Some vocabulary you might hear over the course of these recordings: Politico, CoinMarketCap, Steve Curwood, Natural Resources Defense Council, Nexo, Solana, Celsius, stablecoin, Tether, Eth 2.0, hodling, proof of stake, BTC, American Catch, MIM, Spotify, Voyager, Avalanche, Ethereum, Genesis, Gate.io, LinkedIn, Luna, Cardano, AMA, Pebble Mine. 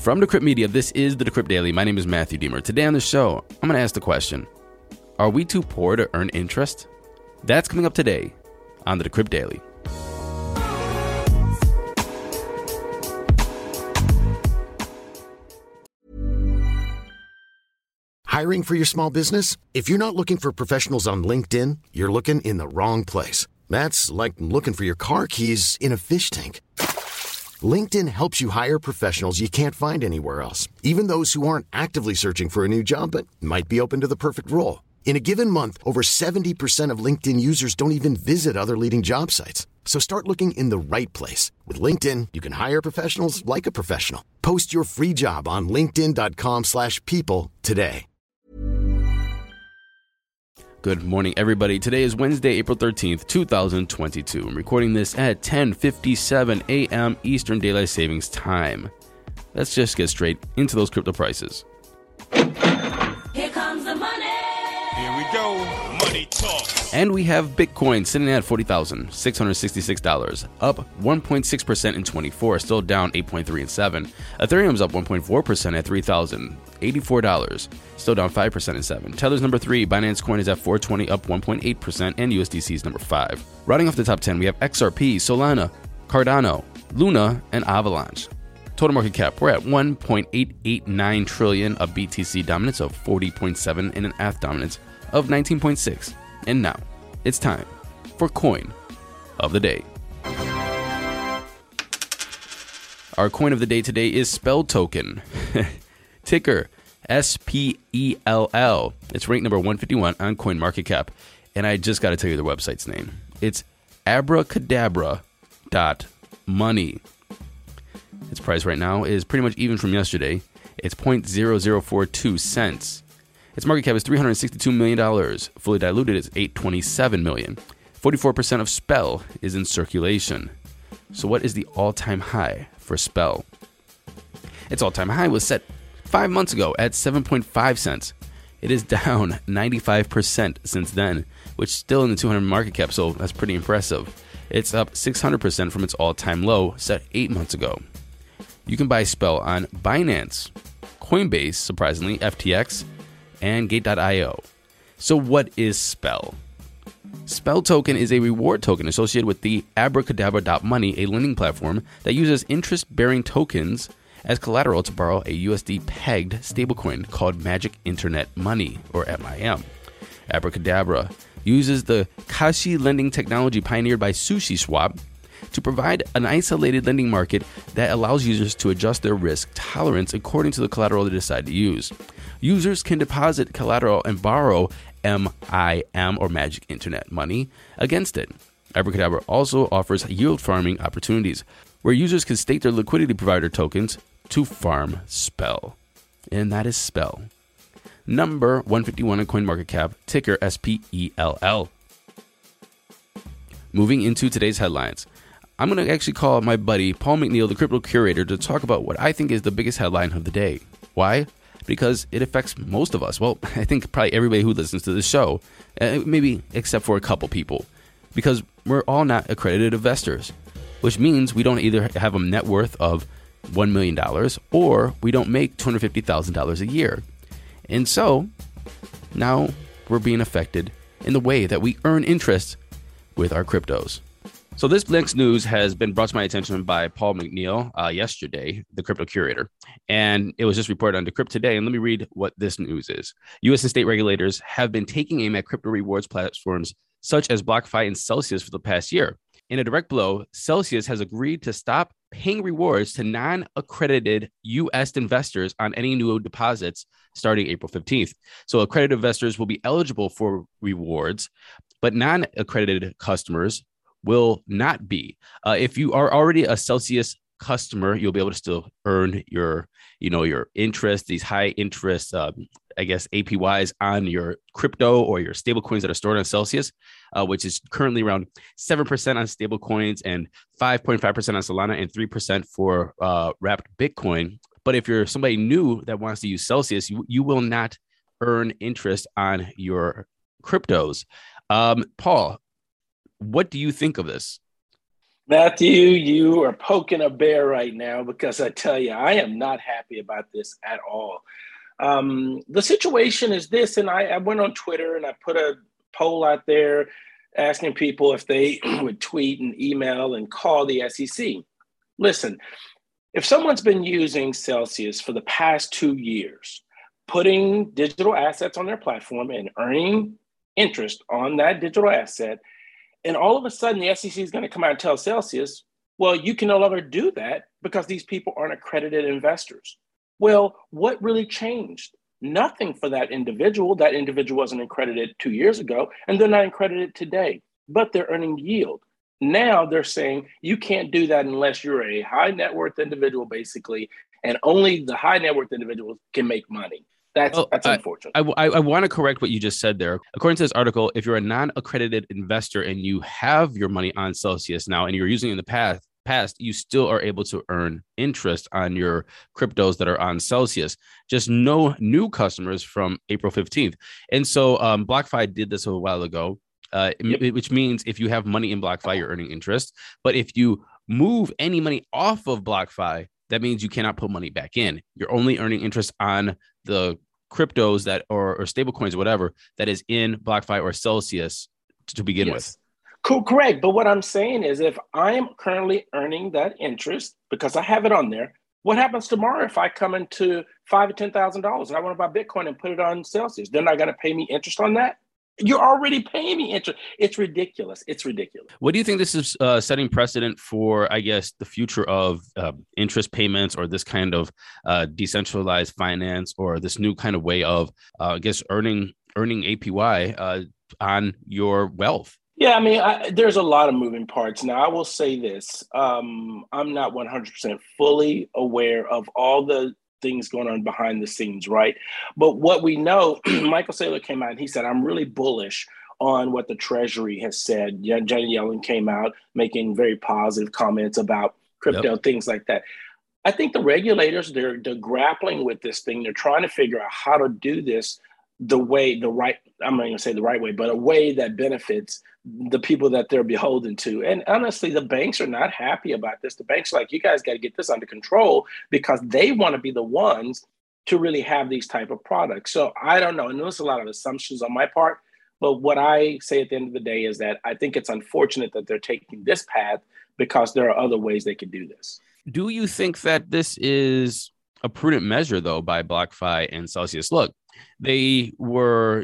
From Decrypt Media, this is the Decrypt Daily. My name is Matthew Diemer. Today on the show, I'm going to ask the question, are we too poor to earn interest? That's coming up today on the Decrypt Daily. Hiring for your small business? If you're not looking for professionals on LinkedIn, you're looking in the wrong place. That's like looking for your car keys in a fish tank. LinkedIn helps you hire professionals you can't find anywhere else, even those who aren't actively searching for a new job but might be open to the perfect role. In a given month, over 70% of LinkedIn users don't even visit other leading job sites. So start looking in the right place. With LinkedIn, you can hire professionals like a professional. Post your free job on linkedin.com/people today. Good morning, everybody. Today is Wednesday, April 13th, 2022. I'm recording this at 10:57 a.m. Eastern Daylight Savings Time. Let's just get straight into those crypto prices. Here comes the money. Here we go. Money talk. And we have Bitcoin sitting at $40,666, up 1.6% in 24, still down 8.3 in 7. Ethereum's up 1.4% at $3,084, still down 5% in 7. Tether's number 3, Binance Coin is at 420, up 1.8%, and USDC's number 5. Rounding off the top 10, we have XRP, Solana, Cardano, Luna, and Avalanche. Total market cap, we're at 1.889 trillion, a BTC dominance of 40.7 and an ETH dominance of 19.6. And now, it's time for Coin of the Day. Our Coin of the Day today is Spell Token. Ticker SPELL. It's ranked number 151 on CoinMarketCap. And I just got to tell you the website's name. It's abracadabra.money. Its price right now is pretty much even from yesterday. It's 0.0042 cents. Its market cap is $362 million. Fully diluted is $827 million. 44% of Spell is in circulation. So what is the all-time high for Spell? Its all-time high was set 5 months ago at 7.5 cents. It is down 95% since then, which is still in the 200 market cap, so that's pretty impressive. It's up 600% from its all-time low set 8 months ago. You can buy Spell on Binance, Coinbase, surprisingly, FTX, and Gate.io. So what is Spell? Spell Token is a reward token associated with the abracadabra.money, a lending platform that uses interest-bearing tokens as collateral to borrow a USD-pegged stablecoin called Magic Internet Money, or MIM. Abracadabra uses the Kashi lending technology pioneered by SushiSwap to provide an isolated lending market that allows users to adjust their risk tolerance according to the collateral they decide to use. Users can deposit collateral and borrow MIM, or Magic Internet Money, against it. Abracadabra also offers yield farming opportunities, where users can stake their liquidity provider tokens to farm Spell. And that is Spell. Number 151 on CoinMarketCap, ticker SPELL. Moving into today's headlines. I'm going to actually call my buddy Paul McNeil, the crypto curator, to talk about what I think is the biggest headline of the day. Why? Because it affects most of us. Well, I think probably everybody who listens to this show, maybe except for a couple people, because we're all not accredited investors, which means we don't either have a net worth of $1 million or we don't make $250,000 a year. And so now we're being affected in the way that we earn interest with our cryptos. So this next news has been brought to my attention by Paul McNeil yesterday, the crypto curator, and it was just reported on Decrypt today. And let me read what this news is. U.S. and state regulators have been taking aim at crypto rewards platforms such as BlockFi and Celsius for the past year. In a direct blow, Celsius has agreed to stop paying rewards to non-accredited U.S. investors on any new deposits starting April 15th. So accredited investors will be eligible for rewards, but non-accredited customers will not be. If you are already a Celsius customer, you'll be able to still earn your interest, these high interest, APYs on your crypto or your stable coins that are stored on Celsius, which is currently around 7% on stable coins and 5.5% on Solana and 3% for wrapped Bitcoin. But if you're somebody new that wants to use Celsius, you will not earn interest on your cryptos. Paul, what do you think of this? Matthew, you are poking a bear right now because I tell you, I am not happy about this at all. The situation is this, and I went on Twitter and I put a poll out there asking people if they would tweet and email and call the SEC. Listen, if someone's been using Celsius for the past 2 years, putting digital assets on their platform and earning interest on that digital asset, and all of a sudden the SEC is going to come out and tell Celsius, well, you can no longer do that because these people aren't accredited investors. Well, what really changed? Nothing for that individual. That individual wasn't accredited 2 years ago, and they're not accredited today, but they're earning yield. Now they're saying you can't do that unless you're a high net worth individual, basically, and only the high net worth individuals can make money. That's unfortunate. I want to correct what you just said there. According to this article, if you're a non-accredited investor and you have your money on Celsius now and you're using it in the past, you still are able to earn interest on your cryptos that are on Celsius, just no new customers from April 15th. And so BlockFi did this a while ago, which means if you have money in BlockFi, you're earning interest. But if you move any money off of BlockFi, that means you cannot put money back in. You're only earning interest on the cryptos that or stable coins or whatever that is in BlockFi or Celsius to begin with. Cool, correct. But what I'm saying is if I'm currently earning that interest because I have it on there, what happens tomorrow if I come into $5,000 or $10,000 and I want to buy Bitcoin and put it on Celsius? They're not going to pay me interest on that? You're already paying me interest. It's ridiculous. It's ridiculous. What do you think this is setting precedent for, I guess, the future of interest payments or this kind of decentralized finance or this new kind of way of, I guess, earning APY on your wealth? Yeah, I mean, there's a lot of moving parts. Now, I will say this. I'm not 100% fully aware of all the things going on behind the scenes, right? But what we know, Michael Saylor came out and he said, I'm really bullish on what the Treasury has said. Janet Yellen came out making very positive comments about crypto, things like that. I think the regulators, they're grappling with this thing. They're trying to figure out how to do this I'm not going to say the right way, but a way that benefits the people that they're beholden to. And honestly, the banks are not happy about this. The banks are like, you guys got to get this under control because they want to be the ones to really have these type of products. So I don't know. And there's a lot of assumptions on my part. But what I say at the end of the day is that I think it's unfortunate that they're taking this path because there are other ways they could do this. Do you think that this is a prudent measure, though, by BlockFi and Celsius? Look, they were,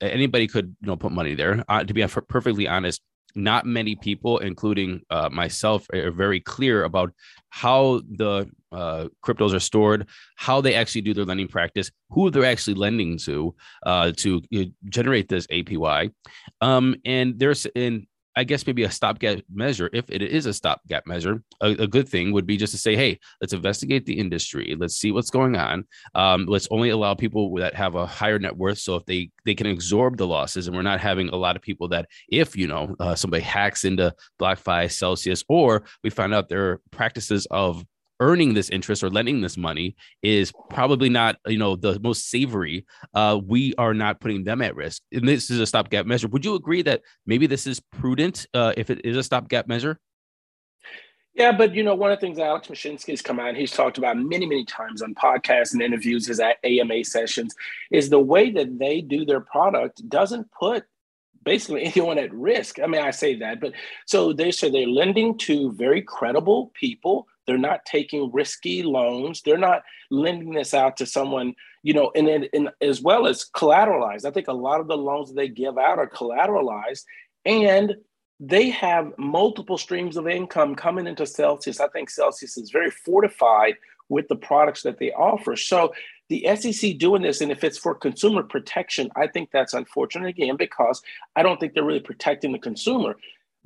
anybody could, put money there. To be perfectly honest, not many people, including myself, are very clear about how the cryptos are stored, how they actually do their lending practice, who they're actually lending to generate this APY. I guess maybe a stopgap measure, if it is a stopgap measure, a good thing would be just to say, hey, let's investigate the industry. Let's see what's going on. Let's only allow people that have a higher net worth. So if they can absorb the losses and we're not having a lot of people that if, somebody hacks into BlockFi, Celsius, or we find out their practices of earning this interest or lending this money is probably not, the most savory. We are not putting them at risk. And this is a stopgap measure. Would you agree that maybe this is prudent if it is a stopgap measure? Yeah, but one of the things Alex Mashinsky's come out and he's talked about many, many times on podcasts and interviews, his AMA sessions, is the way that they do their product doesn't put basically anyone at risk. I mean, I say that, but so they say they're lending to very credible people. They're not taking risky loans. They're not lending this out to someone, and as well as collateralized. I think a lot of the loans that they give out are collateralized, and they have multiple streams of income coming into Celsius. I think Celsius is very fortified with the products that they offer. So the SEC doing this, and if it's for consumer protection, I think that's unfortunate again, because I don't think they're really protecting the consumer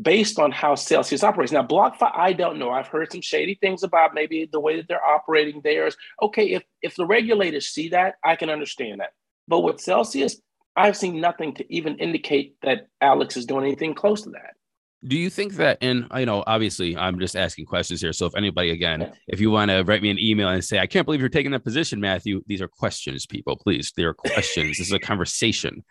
based on how Celsius operates. Now, BlockFi, I don't know. I've heard some shady things about maybe the way that they're operating theirs. Okay, if the regulators see that, I can understand that. But with Celsius, I've seen nothing to even indicate that Alex is doing anything close to that. Do you think that, and obviously I'm just asking questions here. So if anybody, if you want to write me an email and say, I can't believe you're taking that position, Matthew, these are questions, people, please. They are questions. This is a conversation.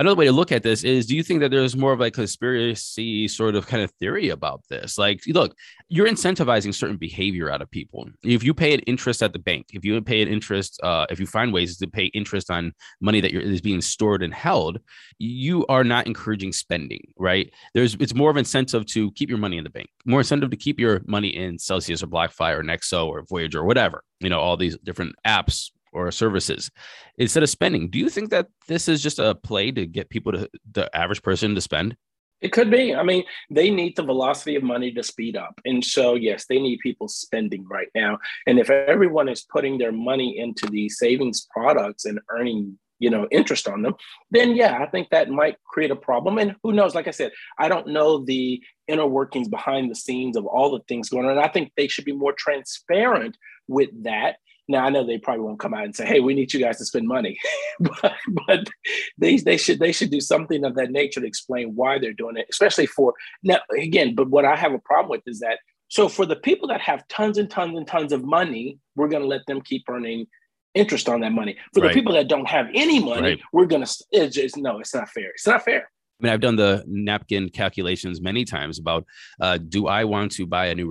Another way to look at this is, do you think that there's more of like conspiracy sort of kind of theory about this? Like, look, you're incentivizing certain behavior out of people. If you pay an interest at the bank, if you pay an interest, if you find ways to pay interest on money that is being stored and held, you are not encouraging spending, right? It's more of incentive to keep your money in the bank, more incentive to keep your money in Celsius or BlockFi or Nexo or Voyager or whatever, you know, all these different apps or services instead of spending. Do you think that this is just a play to get people to the average person to spend? It could be. I mean, they need the velocity of money to speed up. And so, yes, they need people spending right now. And if everyone is putting their money into these savings products and earning, you know, interest on them, then yeah, I think that might create a problem. And who knows, like I said, I don't know the inner workings behind the scenes of all the things going on. I think they should be more transparent with that. Now, I know they probably won't come out and say, hey, we need you guys to spend money, but they should do something of that nature to explain why they're doing it, especially for now, again, but what I have a problem with is that, so for the people that have tons and tons and tons of money, we're going to let them keep earning interest on that money. For the people that don't have any money, we're going to, it's not fair. It's not fair. I mean, I've done the napkin calculations many times about, do I want to buy a new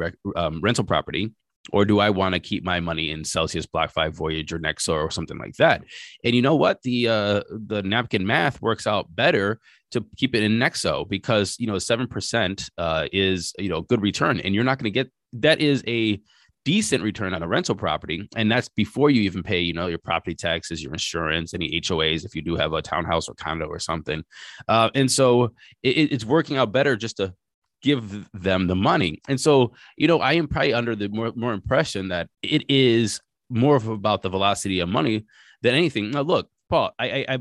rental property? Or do I want to keep my money in Celsius, BlockFi, Voyager, Nexo, or something like that? And you know what? The napkin math works out better to keep it in Nexo because, you know, 7% is, you know, good return. And you're not going to get, that is a decent return on a rental property. And that's before you even pay, you know, your property taxes, your insurance, any HOAs, if you do have a townhouse or condo or something. And so it's working out better just to give them the money. And so, you know, I am probably under the more impression that it is more of about the velocity of money than anything. Now, look, Paul, I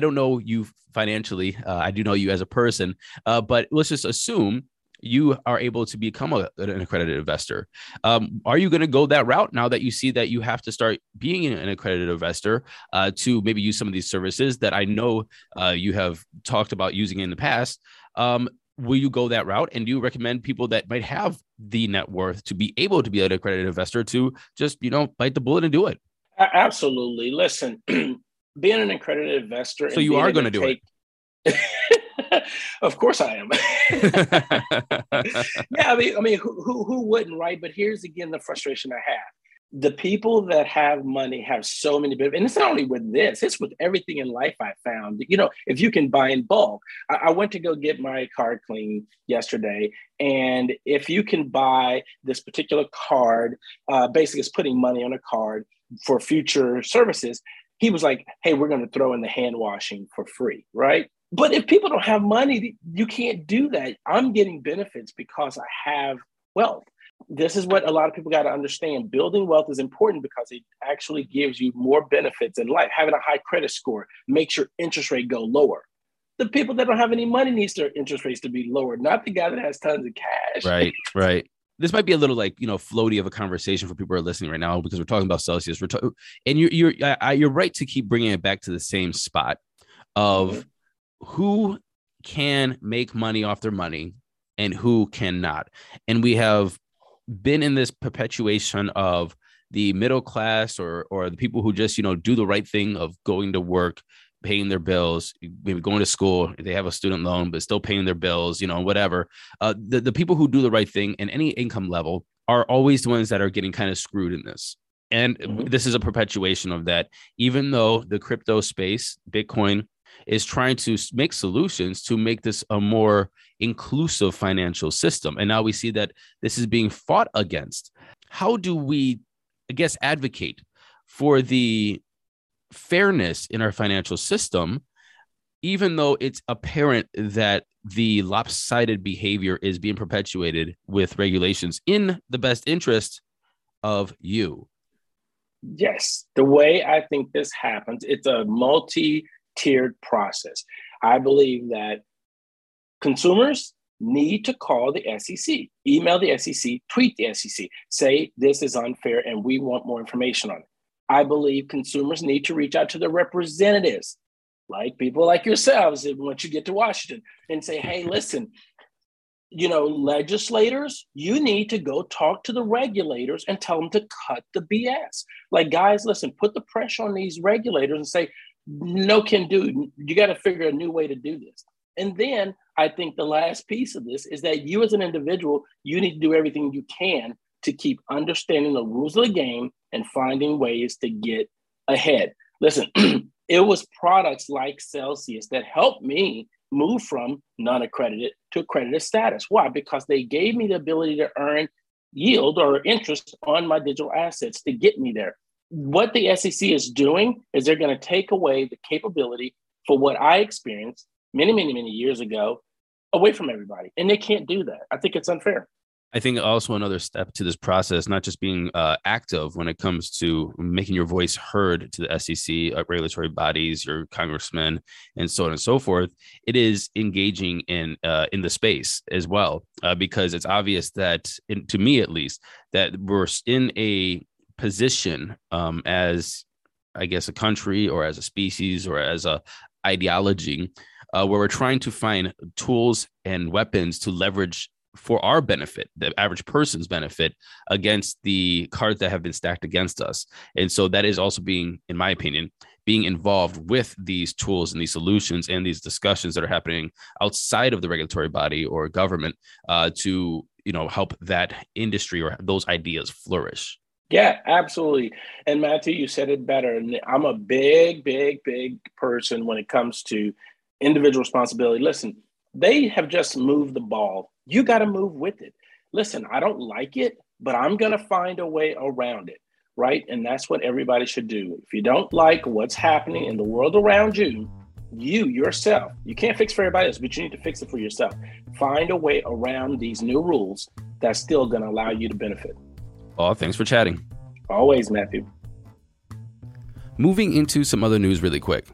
don't know you financially. I do know you as a person, but let's just assume you are able to become an accredited investor. Are you going to go that route now that you see that you have to start being an accredited investor to maybe use some of these services that I know you have talked about using in the past? Will you go that route? And do you recommend people that might have the net worth to be able to be an accredited investor to just, you know, bite the bullet and do it? Absolutely. Listen, being an accredited investor. So you are going to do it. Of course I am. Yeah, I mean, who wouldn't, right? But here's again, the frustration I have. The people that have money have so many benefits. And it's not only with this, it's with everything in life I found. You know, if you can buy in bulk, I went to go get my car cleaned yesterday. And if you can buy this particular card, basically it's putting money on a card for future services. He was like, hey, we're going to throw in the hand washing for free, right? But if people don't have money, you can't do that. I'm getting benefits because I have wealth. This is what a lot of people got to understand. Building wealth is important because it actually gives you more benefits in life. Having a high credit score makes your interest rate go lower. The people that don't have any money needs their interest rates to be lower, not the guy that has tons of cash. Right. This might be a little like, you know, floaty of a conversation for people who are listening right now because we're talking about Celsius. And you're right to keep bringing it back to the same spot of who can make money off their money and who cannot. And we have been in this perpetuation of the middle class or the people who just, you know, do the right thing of going to work, paying their bills, maybe going to school, they have a student loan, but still paying their bills, you know, whatever. The people who do the right thing in any income level are always the ones that are getting kind of screwed in this. And this is a perpetuation of that, even though the crypto space, Bitcoin, is trying to make solutions to make this a more inclusive financial system. And now we see that this is being fought against. How do we, I guess, advocate for the fairness in our financial system, even though it's apparent that the lopsided behavior is being perpetuated with regulations in the best interest of you? Yes. The way I think this happens, it's a multi-tiered process. I believe that consumers need to call the SEC, email the SEC, tweet the SEC, say this is unfair and we want more information on it. I believe consumers need to reach out to their representatives, like people like yourselves, once you get to Washington and say, hey, listen, you know, legislators, you need to go talk to the regulators and tell them to cut the BS. Like, guys, listen, put the pressure on these regulators and say, no can do. You got to figure a new way to do this. And then I think the last piece of this is that you as an individual, you need to do everything you can to keep understanding the rules of the game and finding ways to get ahead. Listen, it was products like Celsius that helped me move from non-accredited to accredited status. Why? Because they gave me the ability to earn yield or interest on my digital assets to get me there. What the SEC is doing is they're going to take away the capability for what I experienced many years ago away from everybody. And they can't do that. I think it's unfair. I think also another step to this process, not just being active when it comes to making your voice heard to the SEC, regulatory bodies, your congressmen, and so on and so forth. It is engaging in the space as well, because it's obvious that, to me at least, that we're in a position as, I guess, a country or as a species or as a ideology where we're trying to find tools and weapons to leverage for our benefit, the average person's benefit, against the cards that have been stacked against us. And so that is also being, in my opinion, being involved with these tools and these solutions and these discussions that are happening outside of the regulatory body or government to, you know, help that industry or those ideas flourish. Yeah, absolutely. And Matthew, you said it better. I'm a big person when it comes to individual responsibility. Listen, they have just moved the ball. You got to move with it. Listen, I don't like it, but I'm going to find a way around it, right? And that's what everybody should do. If you don't like what's happening in the world around you, yourself, you can't fix for everybody else, but you need to fix it for yourself. Find a way around these new rules that's still going to allow you to benefit. Oh, thanks for chatting. Always, Matthew. Moving into some other news really quick.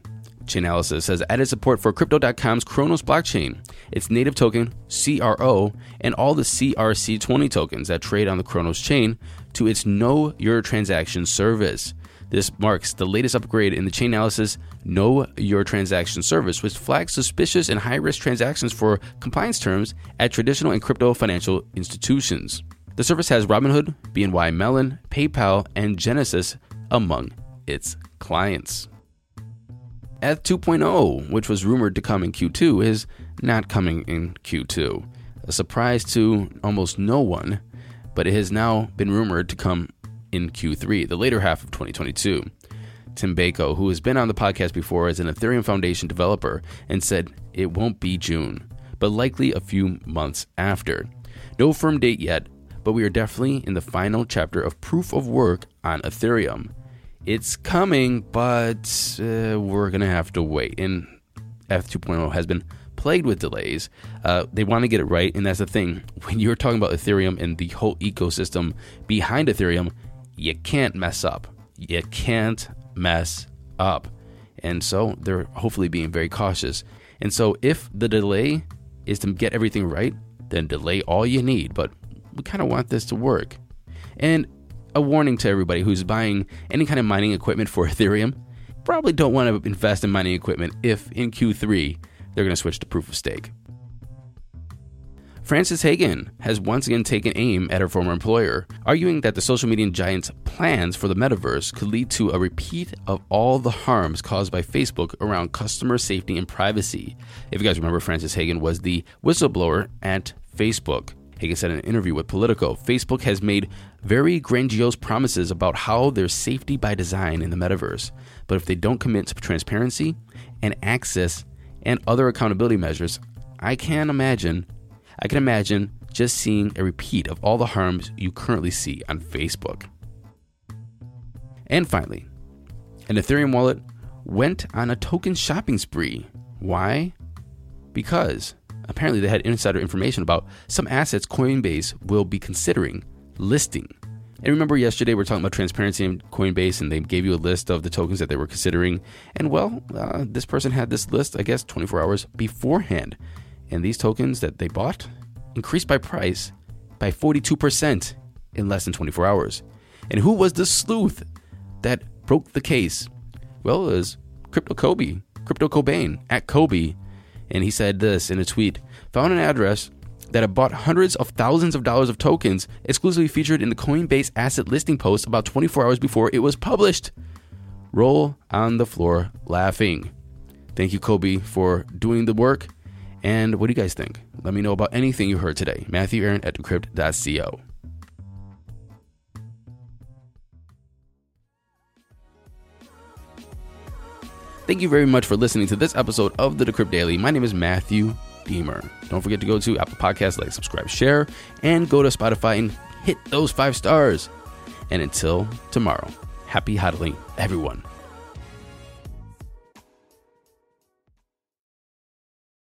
Chainalysis has added support for Crypto.com's Kronos blockchain, its native token, CRO, and all the CRC20 tokens that trade on the Kronos chain to its Know Your Transaction service. This marks the latest upgrade in the Chainalysis Know Your Transaction service, which flags suspicious and high-risk transactions for compliance terms at traditional and crypto financial institutions. The service has Robinhood, BNY Mellon, PayPal, and Genesis among its clients. Eth 2.0, which was rumored to come in Q2, is not coming in Q2. A surprise to almost no one, but it has now been rumored to come in Q3, the later half of 2022. Tim Bako, who has been on the podcast before as an Ethereum Foundation developer, and said it won't be June, but likely a few months after. No firm date yet, but we are definitely in the final chapter of proof of work on Ethereum. It's coming, but we're going to have to wait. And Eth 2.0 has been plagued with delays. They want to get it right, and that's the thing. When you're talking about Ethereum and the whole ecosystem behind Ethereum, you can't mess up. You can't mess up. And so they're hopefully being very cautious. And so if the delay is to get everything right, then delay all you need. But we kind of want this to work. And a warning to everybody who's buying any kind of mining equipment for Ethereum, probably don't want to invest in mining equipment if in Q3 they're going to switch to proof of stake. Frances Haugen has once again taken aim at her former employer, arguing that the social media giant's plans for the metaverse could lead to a repeat of all the harms caused by Facebook around customer safety and privacy. If you guys remember, Frances Haugen was the whistleblower at Facebook. Haugen said in an interview with Politico, Facebook has made very grandiose promises about how there's safety by design in the metaverse. But if they don't commit to transparency and access and other accountability measures, I can imagine just seeing a repeat of all the harms you currently see on Facebook. And finally, an Ethereum wallet went on a token shopping spree. Why? Because apparently they had insider information about some assets Coinbase will be considering listing. And remember yesterday we were talking about transparency in Coinbase, and they gave you a list of the tokens that they were considering. And well, this person had this list, I guess, 24 hours beforehand. And these tokens that they bought increased by price by 42% in less than 24 hours. And who was the sleuth that broke the case? Well, it was Crypto Cobain at Kobe. And he said this in a tweet: found an address that had bought hundreds of thousands of dollars of tokens exclusively featured in the Coinbase asset listing post about 24 hours before it was published. roll on the floor laughing. Thank you, Kobe, for doing the work. And what do you guys think? Let me know about anything you heard today. Matthew Aaron at Decrypt.co. Thank you very much for listening to this episode of the Decrypt Daily. My name is Matthew Diemer. Don't forget to go to Apple Podcasts, like, subscribe, share, and go to Spotify and hit those 5 stars. And until tomorrow, happy hodling, everyone.